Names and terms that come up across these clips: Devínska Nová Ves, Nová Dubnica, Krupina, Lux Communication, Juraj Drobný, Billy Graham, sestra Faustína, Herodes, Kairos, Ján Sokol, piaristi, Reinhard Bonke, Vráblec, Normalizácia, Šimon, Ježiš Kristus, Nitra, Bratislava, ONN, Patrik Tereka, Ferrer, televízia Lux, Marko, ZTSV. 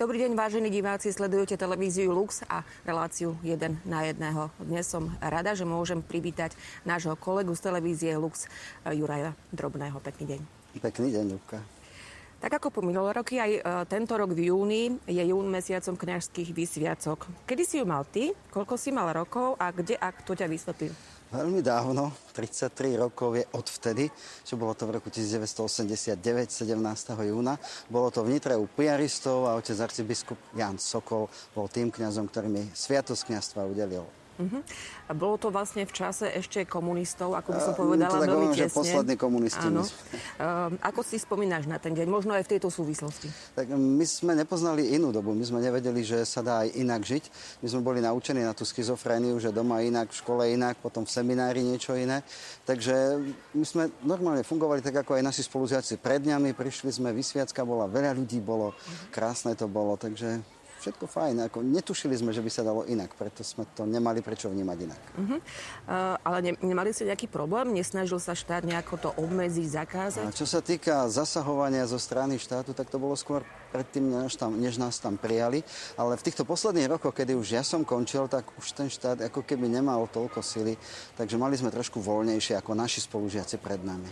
Dobrý deň, vážení diváci, sledujete televíziu Lux a reláciu 1:1. Dnes som rada, že môžem privítať nášho kolegu z televízie Lux, Juraja Drobného. Pekný deň. Pekný deň, Ľubka. Tak ako po minulé roky, aj tento rok v júni je jún mesiacom kňazských vysviacok. Kedy si ju mal ty? Koľko si mal rokov? A kde a kto ťa vysvetlil? Veľmi dávno, 33 rokov je odvtedy, čo bolo to v roku 1989, 17. júna. Bolo to v Nitre u piaristov a otec arcibiskup Ján Sokol bol tým kňazom, ktorý mi sviatosť kňazstva udelil. A bolo to vlastne v čase ešte komunistov, ako by som povedala, to tak veľmi tiesne. Že poslední komunisti. Ako si spomínaš na ten deň, možno aj v tejto súvislosti? Tak my sme nepoznali inú dobu, my sme nevedeli, že sa dá aj inak žiť. My sme boli naučení na tú schizofréniu, že doma inak, v škole inak, potom v seminári niečo iné. Takže my sme normálne fungovali tak, ako aj naši spolužiaci pred nami. Prišli sme, vysviacka bola, veľa ľudí bolo, krásne to bolo, takže... Všetko fajn, ako netušili sme, že by sa dalo inak, preto sme to nemali prečo vnímať inak. Ale nemali ste nejaký problém? Nesnažil sa štát nejako to obmedziť, zakázať? A čo sa týka zasahovania zo strany štátu, tak to bolo skôr predtým, než nás tam prijali. Ale v týchto posledných rokoch, kedy už ja som končil, tak už ten štát ako keby nemal toľko sily, takže mali sme trošku voľnejšie ako naši spolužiaci pred nami.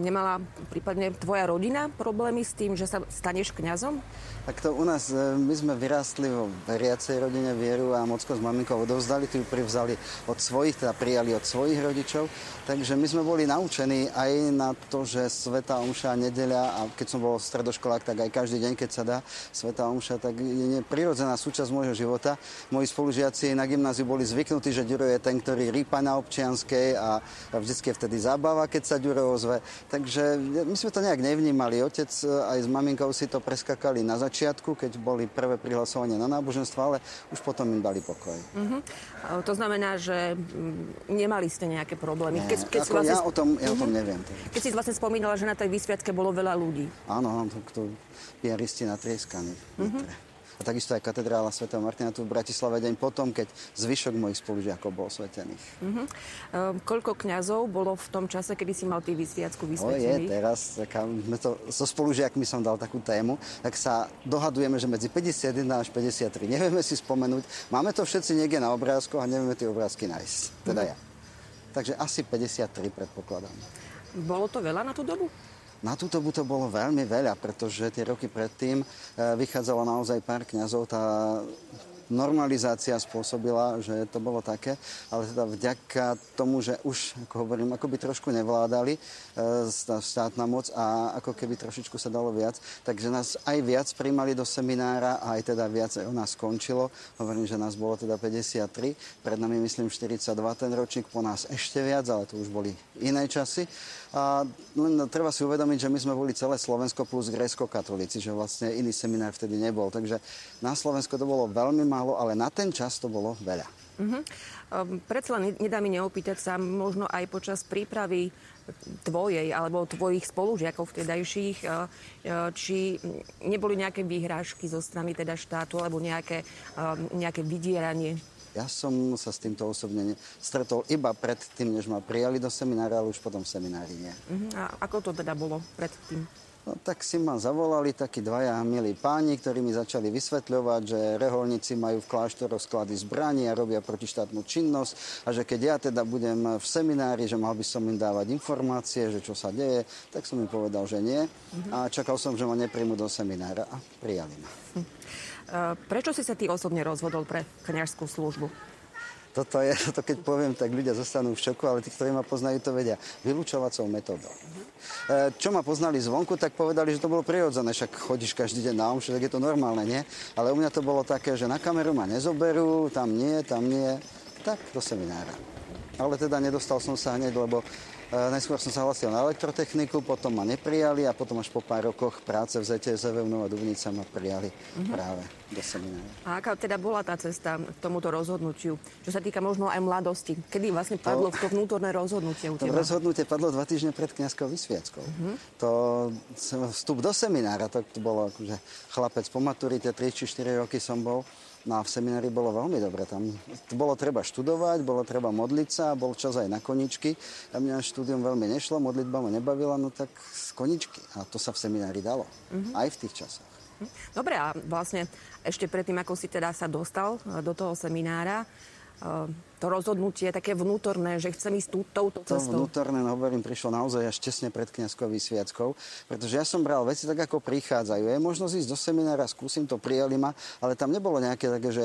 Nemala prípadne tvoja rodina problémy s tým, že sa staneš kňazom? Tak to u nás, my sme vyrástli vo veriacej rodine, vieru a mocko s maminkou odovzdali, tu ju privzali od svojich, teda prijali od svojich rodičov. Takže my sme boli naučení aj na to, že svätá omša nedeľa, a keď som bol stredoškolák, tak aj každý deň, keď sa dá svätá omša, tak je prirodzená súčasť môjho života. Moji spolužiaci na gymnáziu boli zvyknutí, že Ďuro je ten, ktorý rýpa na občianskej a vždycky je vtedy zábava, keď sa Ďuro ozve. Takže my sme to nejak nevnímali. Otec aj s maminkou si to preskakali na začiatku, keď boli prvé prihlasovanie na náboženstvo, ale už potom im dali pokoj. To znamená, že nemali ste nejaké problémy. Ja o tom neviem. Keď si vlastne spomínala, že na tej vysviacke bolo veľa ľudí. Áno, to piaristi natrieskaní. A takisto aj katedrála Sv. Martina tu v Bratislave deň potom, keď zvyšok mojich spolužiakov bol osvetených. Koľko kňazov bolo v tom čase, kedy si mal ty vysviacku vysvetených? Teraz so spolužiakmi som dal takú tému, tak sa dohadujeme, že medzi 51 až 53. Nevieme si spomenúť, máme to všetci niekde na obrázkoch a nevieme tie obrázky nájsť. Teda ja. Takže asi 53 predpokladám. Bolo to veľa na tú dobu? Na túto dobu to bolo veľmi veľa, pretože tie roky predtým vychádzalo naozaj pár kňazov. Tá normalizácia spôsobila, že to bolo také, ale teda vďaka tomu, že už, ako hovorím, ako by trošku nevládali štátna moc a ako keby trošičku sa dalo viac, takže nás aj viac prijímali do seminára a aj teda viac o nás skončilo. Hovorím, že nás bolo teda 53, pred nami myslím 42 ten ročník, po nás ešte viac, ale to už boli iné časy. A len treba si uvedomiť, že my sme boli celé Slovensko plus grécko-katolíci, že vlastne iný seminár vtedy nebol. Takže na Slovensku to bolo veľmi málo, ale na ten čas to bolo veľa. Predsa nedá mi neopýtať sa možno aj počas prípravy tvojej alebo tvojich spolužiakov vtedajších, či neboli nejaké výhrážky zo strany teda štátu alebo nejaké vydieranie. Ja som sa s týmto osobne stretol iba pred tým, než ma prijali do seminára, ale už potom v seminári nie. A ako to teda bolo pred tým? No tak si ma zavolali takí dvaja milí páni, ktorí mi začali vysvetľovať, že reholníci majú v kláštoroch sklady zbraní a robia protištátnu činnosť a že keď ja teda budem v seminári, že mal by som im dávať informácie, že čo sa deje, tak som im povedal, že nie. A čakal som, že ma nepríjmu do seminára a prijali ma. Prečo si sa ty osobne rozhodol pre kňazskú službu? Toto keď poviem, tak ľudia zostanú v šoku, ale tí, ktorí ma poznajú, to vedia. Vylúčovacou metódou. Čo ma poznali zvonku, tak povedali, že to bolo prirodzené, však chodíš každý deň na omšu, tak je to normálne, nie? Ale u mňa to bolo také, že na kameru ma nezoberú, tam nie, tak do seminára. Ale teda nedostal som sa hneď, lebo najskôr som sa hlasil na elektrotechniku, potom ma neprijali a potom až po pár rokoch práce v ZTSV v Nová Dubnica ma prijali práve do seminára. A aká teda bola tá cesta k tomuto rozhodnutiu? Čo sa týka možno aj mladosti. Kedy vlastne padlo to vnútorné rozhodnutie u teba? To rozhodnutie padlo 2 týždne pred kňazskou vysviackou. To vstup do seminára, to bolo akože chlapec po maturite, 3-4 roky som bol. No a v seminári bolo veľmi dobre. Tam bolo treba študovať, bolo treba modliť sa, bol čas aj na koničky. A mňa štúdium veľmi nešlo, modlitba ma nebavila, no tak z koničky. A to sa v seminári dalo. Aj v tých časoch. Dobre, a vlastne ešte predtým, ako si teda sa dostal do toho seminára, to rozhodnutie také vnútorné, že chcem ísť touto cestou. To vnútorné, hovorím, prišlo naozaj až tesne pred kňazskou vysviackou, pretože ja som bral veci tak, ako prichádzajú. Je možnosť ísť do seminára, skúsim to, prijali ma, ale tam nebolo nejaké také, že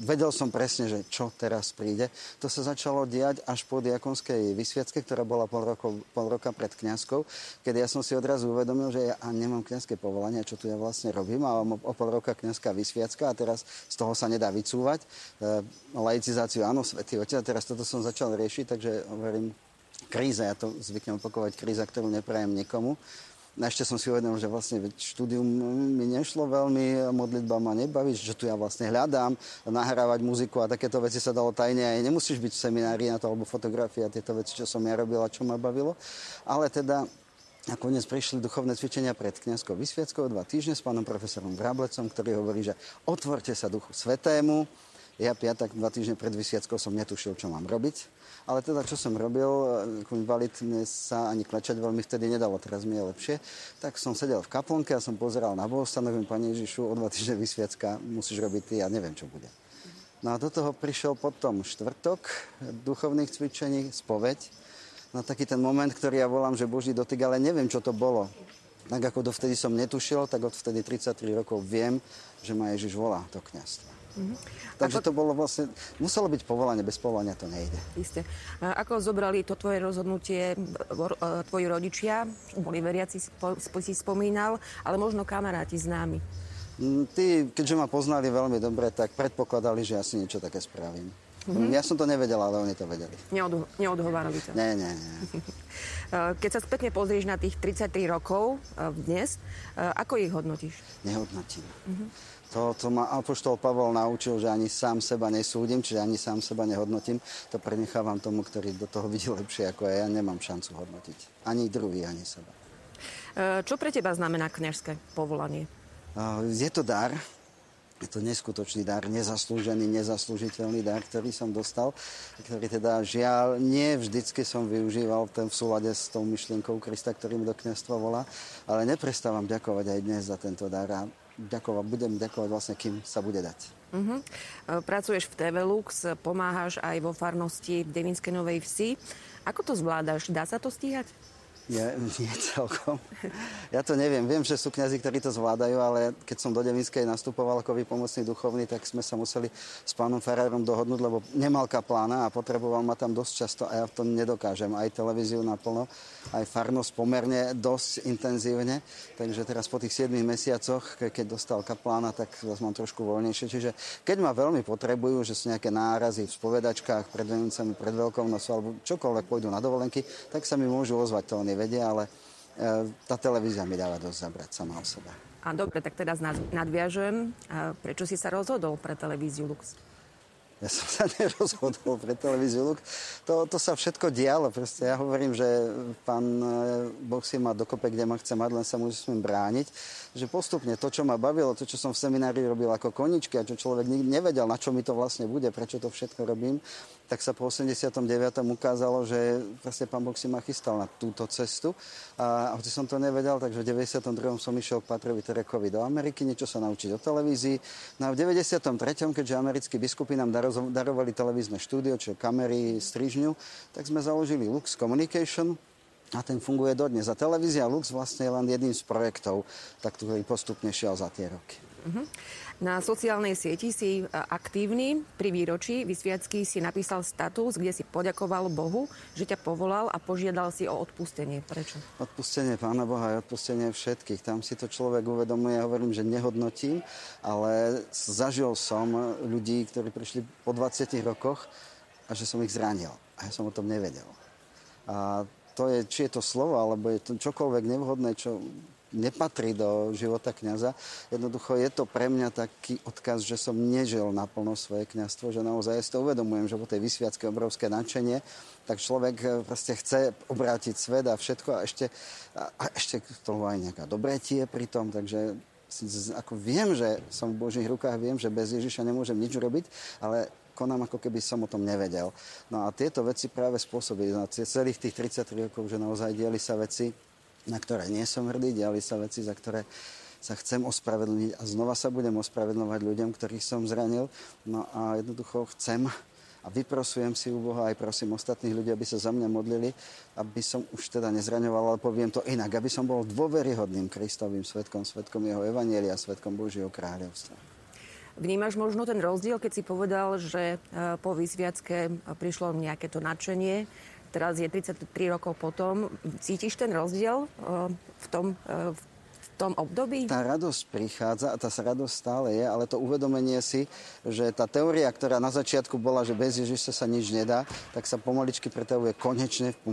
vedel som presne, že čo teraz príde. To sa začalo diať až po diakonskej vysviacke, ktorá bola pol roka pred kňazkou, kedy ja som si odrazu uvedomil, že ja nemám kňazské povolanie, čo tu ja vlastne robím, a mám o pol roka kňazská vysviacka a teraz z toho sa nedá vycúvať. Laicizáciu, áno, svätý otec, a teraz toto som začal riešiť, takže hovorím, kríza, ja to zvyknem opakovať, kríza, ktorú neprajem nikomu. Ešte som si uvedomil, že vlastne štúdium mi nešlo veľmi, modlitba ma nebaví, že tu ja vlastne hľadám, nahrávať muziku a takéto veci sa dalo tajne, aj nemusíš byť v seminári na to, alebo fotografia, tieto veci, čo som ja robil a čo ma bavilo. Ale teda nakoniec prišli duchovné cvičenia pred kňazskou vysviackou 2 týždne s pánom profesorom Vráblecom, ktorý hovorí, že otvorte sa Duchu Svätému. Ja piatak 2 týždne pred vysviackou som netušil, čo mám robiť. Ale teda, čo som robil, ako invalid, mne sa ani klečať veľmi vtedy nedalo, teraz mi je lepšie. Tak som sedel v kaplnke a som pozeral na bohostánok, mi Pane Ježišu, o 2 týždne vysviacka, musíš robiť ty, ja neviem, čo bude. No a do toho prišiel potom štvrtok duchovných cvičení, spoveď. No taký ten moment, ktorý ja volám, že Boží dotyk, ale neviem, čo to bolo. Tak ako dovtedy som netušil, tak odvtedy 33 rokov viem, že ma Ježiš volá do kňazstva. Takže to bolo vlastne, muselo byť povolanie, bez povolania to nejde. Isté. Ako zobrali to tvoje rozhodnutie tvoji rodičia? Boli veriaci, si spomínal, ale možno kamaráti, známi. Tí, keďže ma poznali veľmi dobre, tak predpokladali, že ja si niečo také spravím. Ja som to nevedela, ale oni to vedeli. Neodhovárali to. Nie. Keď sa spätne pozrieš na tých 33 rokov dnes, ako ich hodnotíš? Nehodnotím. To ma apoštol Pavol naučil, že ani sám seba nesúdim, čiže ani sám seba nehodnotím. To prenechávam tomu, ktorý do toho vidí lepšie ako ja. Ja nemám šancu hodnotiť. Ani druhý, ani seba. Čo pre teba znamená kňazské povolanie? Je to dar. Je to neskutočný dar, nezaslúžený, nezaslúžiteľný dar, ktorý som dostal, ktorý teda žiaľ nie vždycky som využíval v súlade s tou myšlienkou Krista, ktorý mi do kňazstva volá, ale neprestávam ďakovať aj dnes za tento dar a budem ďakovať vlastne, kým sa bude dať. Pracuješ v TV Lux, pomáhaš aj vo farnosti v Devínskej Novej Vsi. Ako to zvládaš? Dá sa to stíhať? Nie celkom. Ja to neviem. Viem, že sú kňazi, ktorí to zvládajú, ale keď som do Devínskej nastupoval ako výpomocný duchovný, tak sme sa museli s pánom Ferrerom dohodnúť, lebo nemal kaplána a potreboval ma tam dosť často a ja to nedokážem. Aj televíziu naplno, aj farnosť pomerne dosť intenzívne. Takže teraz po tých 7 mesiacoch, keď dostal kaplána, tak zase mám trošku voľnejšie. Čiže keď ma veľmi potrebujú, že sú nejaké nárazy v spovedačkách, pred Vianocami, pred Veľkou nocou alebo čokoľvek, pôjdu na dovolenky, tak sa mi môžu ozvať. To vedia, ale tá televízia mi dáva dosť zabrať sama o seba. A dobre, tak teda nadviažujem. A prečo si sa rozhodol pre televíziu Lux? Ja som sa nerozhodol pre televíziu Lux. To sa všetko dialo. Proste ja hovorím, že pán Boh si ma dokope, kde ma chce mať, len sa musím brániť. Že postupne to, čo ma bavilo, to, čo som v seminári robil ako koničky a čo človek nevedel, na čo mi to vlastne bude, prečo to všetko robím, tak sa po 89. ukázalo, že vlastne pán Boh si ma chystal na túto cestu. A hoci som to nevedel, takže v 92. som išiel k Patrovi Terekovi do Ameriky, niečo sa naučiť o televízii. No a v 93., keďže americkí biskupy nám darovali televízne štúdio, čiže kamery, strižňu, tak sme založili Lux Communication. A ten funguje dodnes. A televízia Lux vlastne je len jedným z projektov, tak ktorý postupne šiel za tie roky. Na sociálnej sieti si aktívny. Pri výročí vysviacky si napísal status, kde si poďakoval Bohu, že ťa povolal a požiadal si o odpustenie. Prečo? Odpustenie Pána Boha je odpustenie všetkých. Tam si to človek uvedomuje. Ja hovorím, že nehodnotím, ale zažil som ľudí, ktorí prišli po 20 rokoch a že som ich zranil. A ja som o tom nevedel. A či je to slovo, alebo je to čokoľvek nevhodné, čo nepatrí do života kňaza. Jednoducho je to pre mňa taký odkaz, že som nežil naplno svoje kňazstvo, že naozaj si to uvedomujem, že po tej vysviackej obrovské nadšenie, tak človek proste chce obrátiť svet a všetko a ešte k tomu aj nejaká dobretie pri tom, takže ako viem, že som v Božích rukách, viem, že bez Ježiša nemôžem nič robiť, ale konám, ako keby som o tom nevedel. No a tieto veci práve spôsobili na celých tých 33 rokov, že naozaj diali sa veci, na ktoré nie som hrdý, diali sa veci, za ktoré sa chcem ospravedlniť a znova sa budem ospravedlňovať ľuďom, ktorých som zranil. No a jednoducho chcem a vyprosujem si u Boha, aj prosím ostatných ľudí, aby sa za mňa modlili, aby som už teda nezraňoval, ale poviem to inak, aby som bol dôveryhodným Kristovým svedkom, svedkom jeho evanjelia, svedkom Božieho kráľovstva. Vnímaš možno ten rozdiel, keď si povedal, že po výsviacke prišlo nejaké to nadšenie, teraz je 33 rokov potom. Cítiš ten rozdiel v tom období? Tá radosť prichádza a tá radosť stále je, ale to uvedomenie si, že tá teória, ktorá na začiatku bola, že bez Ježiša sa nič nedá, tak sa pomaličky pretavuje konečne po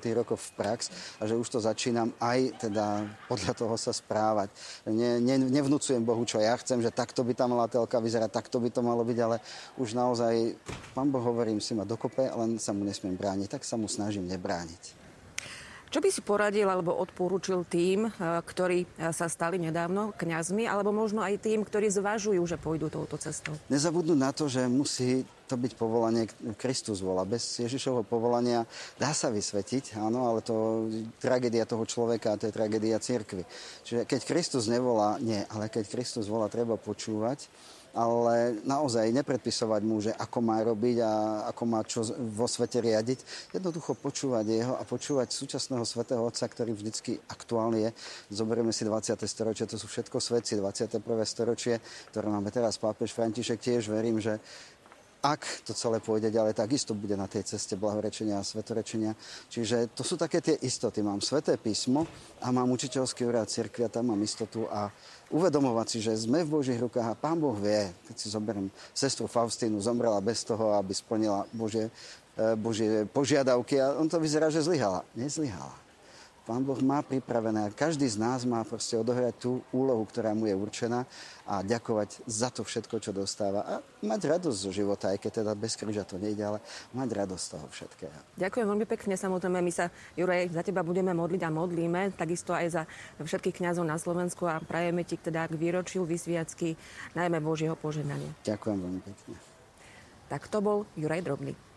tých rokoch v prax a že už to začínam aj teda podľa toho sa správať. Nevnúcujem Bohu, čo ja chcem, že takto by tá malá telka vyzerá, takto by to malo byť, ale už naozaj Pán Boh, hovorím si, ma dokope, len sa mu nesmiem brániť, tak sa mu snažím nebrániť. Čo by si poradil alebo odporúčil tým, ktorí sa stali nedávno kňazmi, alebo možno aj tým, ktorí zvažujú, že pôjdu touto cestou? Nezabudnú na to, že musí to byť povolanie, Kristus volá. Bez Ježišovho povolania dá sa vysvetiť, áno, ale to je tragédia toho človeka, to je tragédia cirkvi. Čiže keď Kristus nevolá, nie, ale keď Kristus volá, treba počúvať, ale naozaj nepredpisovať mu, že ako má robiť a ako má čo vo svete riadiť. Jednoducho počúvať jeho a počúvať súčasného svätého otca, ktorý vždycky aktuálne je. Zoberieme si 20. storočie, to sú všetko svetci, 21. storočie, ktoré máme teraz. Pápež František, tiež verím, že ak to celé pôjde ďalej, tak isto bude na tej ceste blahorečenia a svetorečenia. Čiže to sú také tie istoty. Mám Sväté písmo a mám učiteľský úrad cirkvi a tam mám istotu a uvedomovať si, že sme v Božích rukách a Pán Boh vie, keď si zoberiem sestru Faustínu, zomrela bez toho, aby splnila Božie požiadavky a on to vyzerá, že zlyhala. Nezlyhala. Pán Boh má pripravené, každý z nás má proste odohrať tú úlohu, ktorá mu je určená a ďakovať za to všetko, čo dostáva. A mať radosť zo života, aj keď teda bez kríža to nejde, ale mať radosť z toho všetkého. Ďakujem veľmi pekne, samozrejme. My sa, Juraj, za teba budeme modliť a modlíme, takisto aj za všetkých kňazov na Slovensku a prajeme ti teda k výročiu vysviacky, najmä Božieho požehnania. Ďakujem veľmi pekne. Tak to bol Juraj Drobný.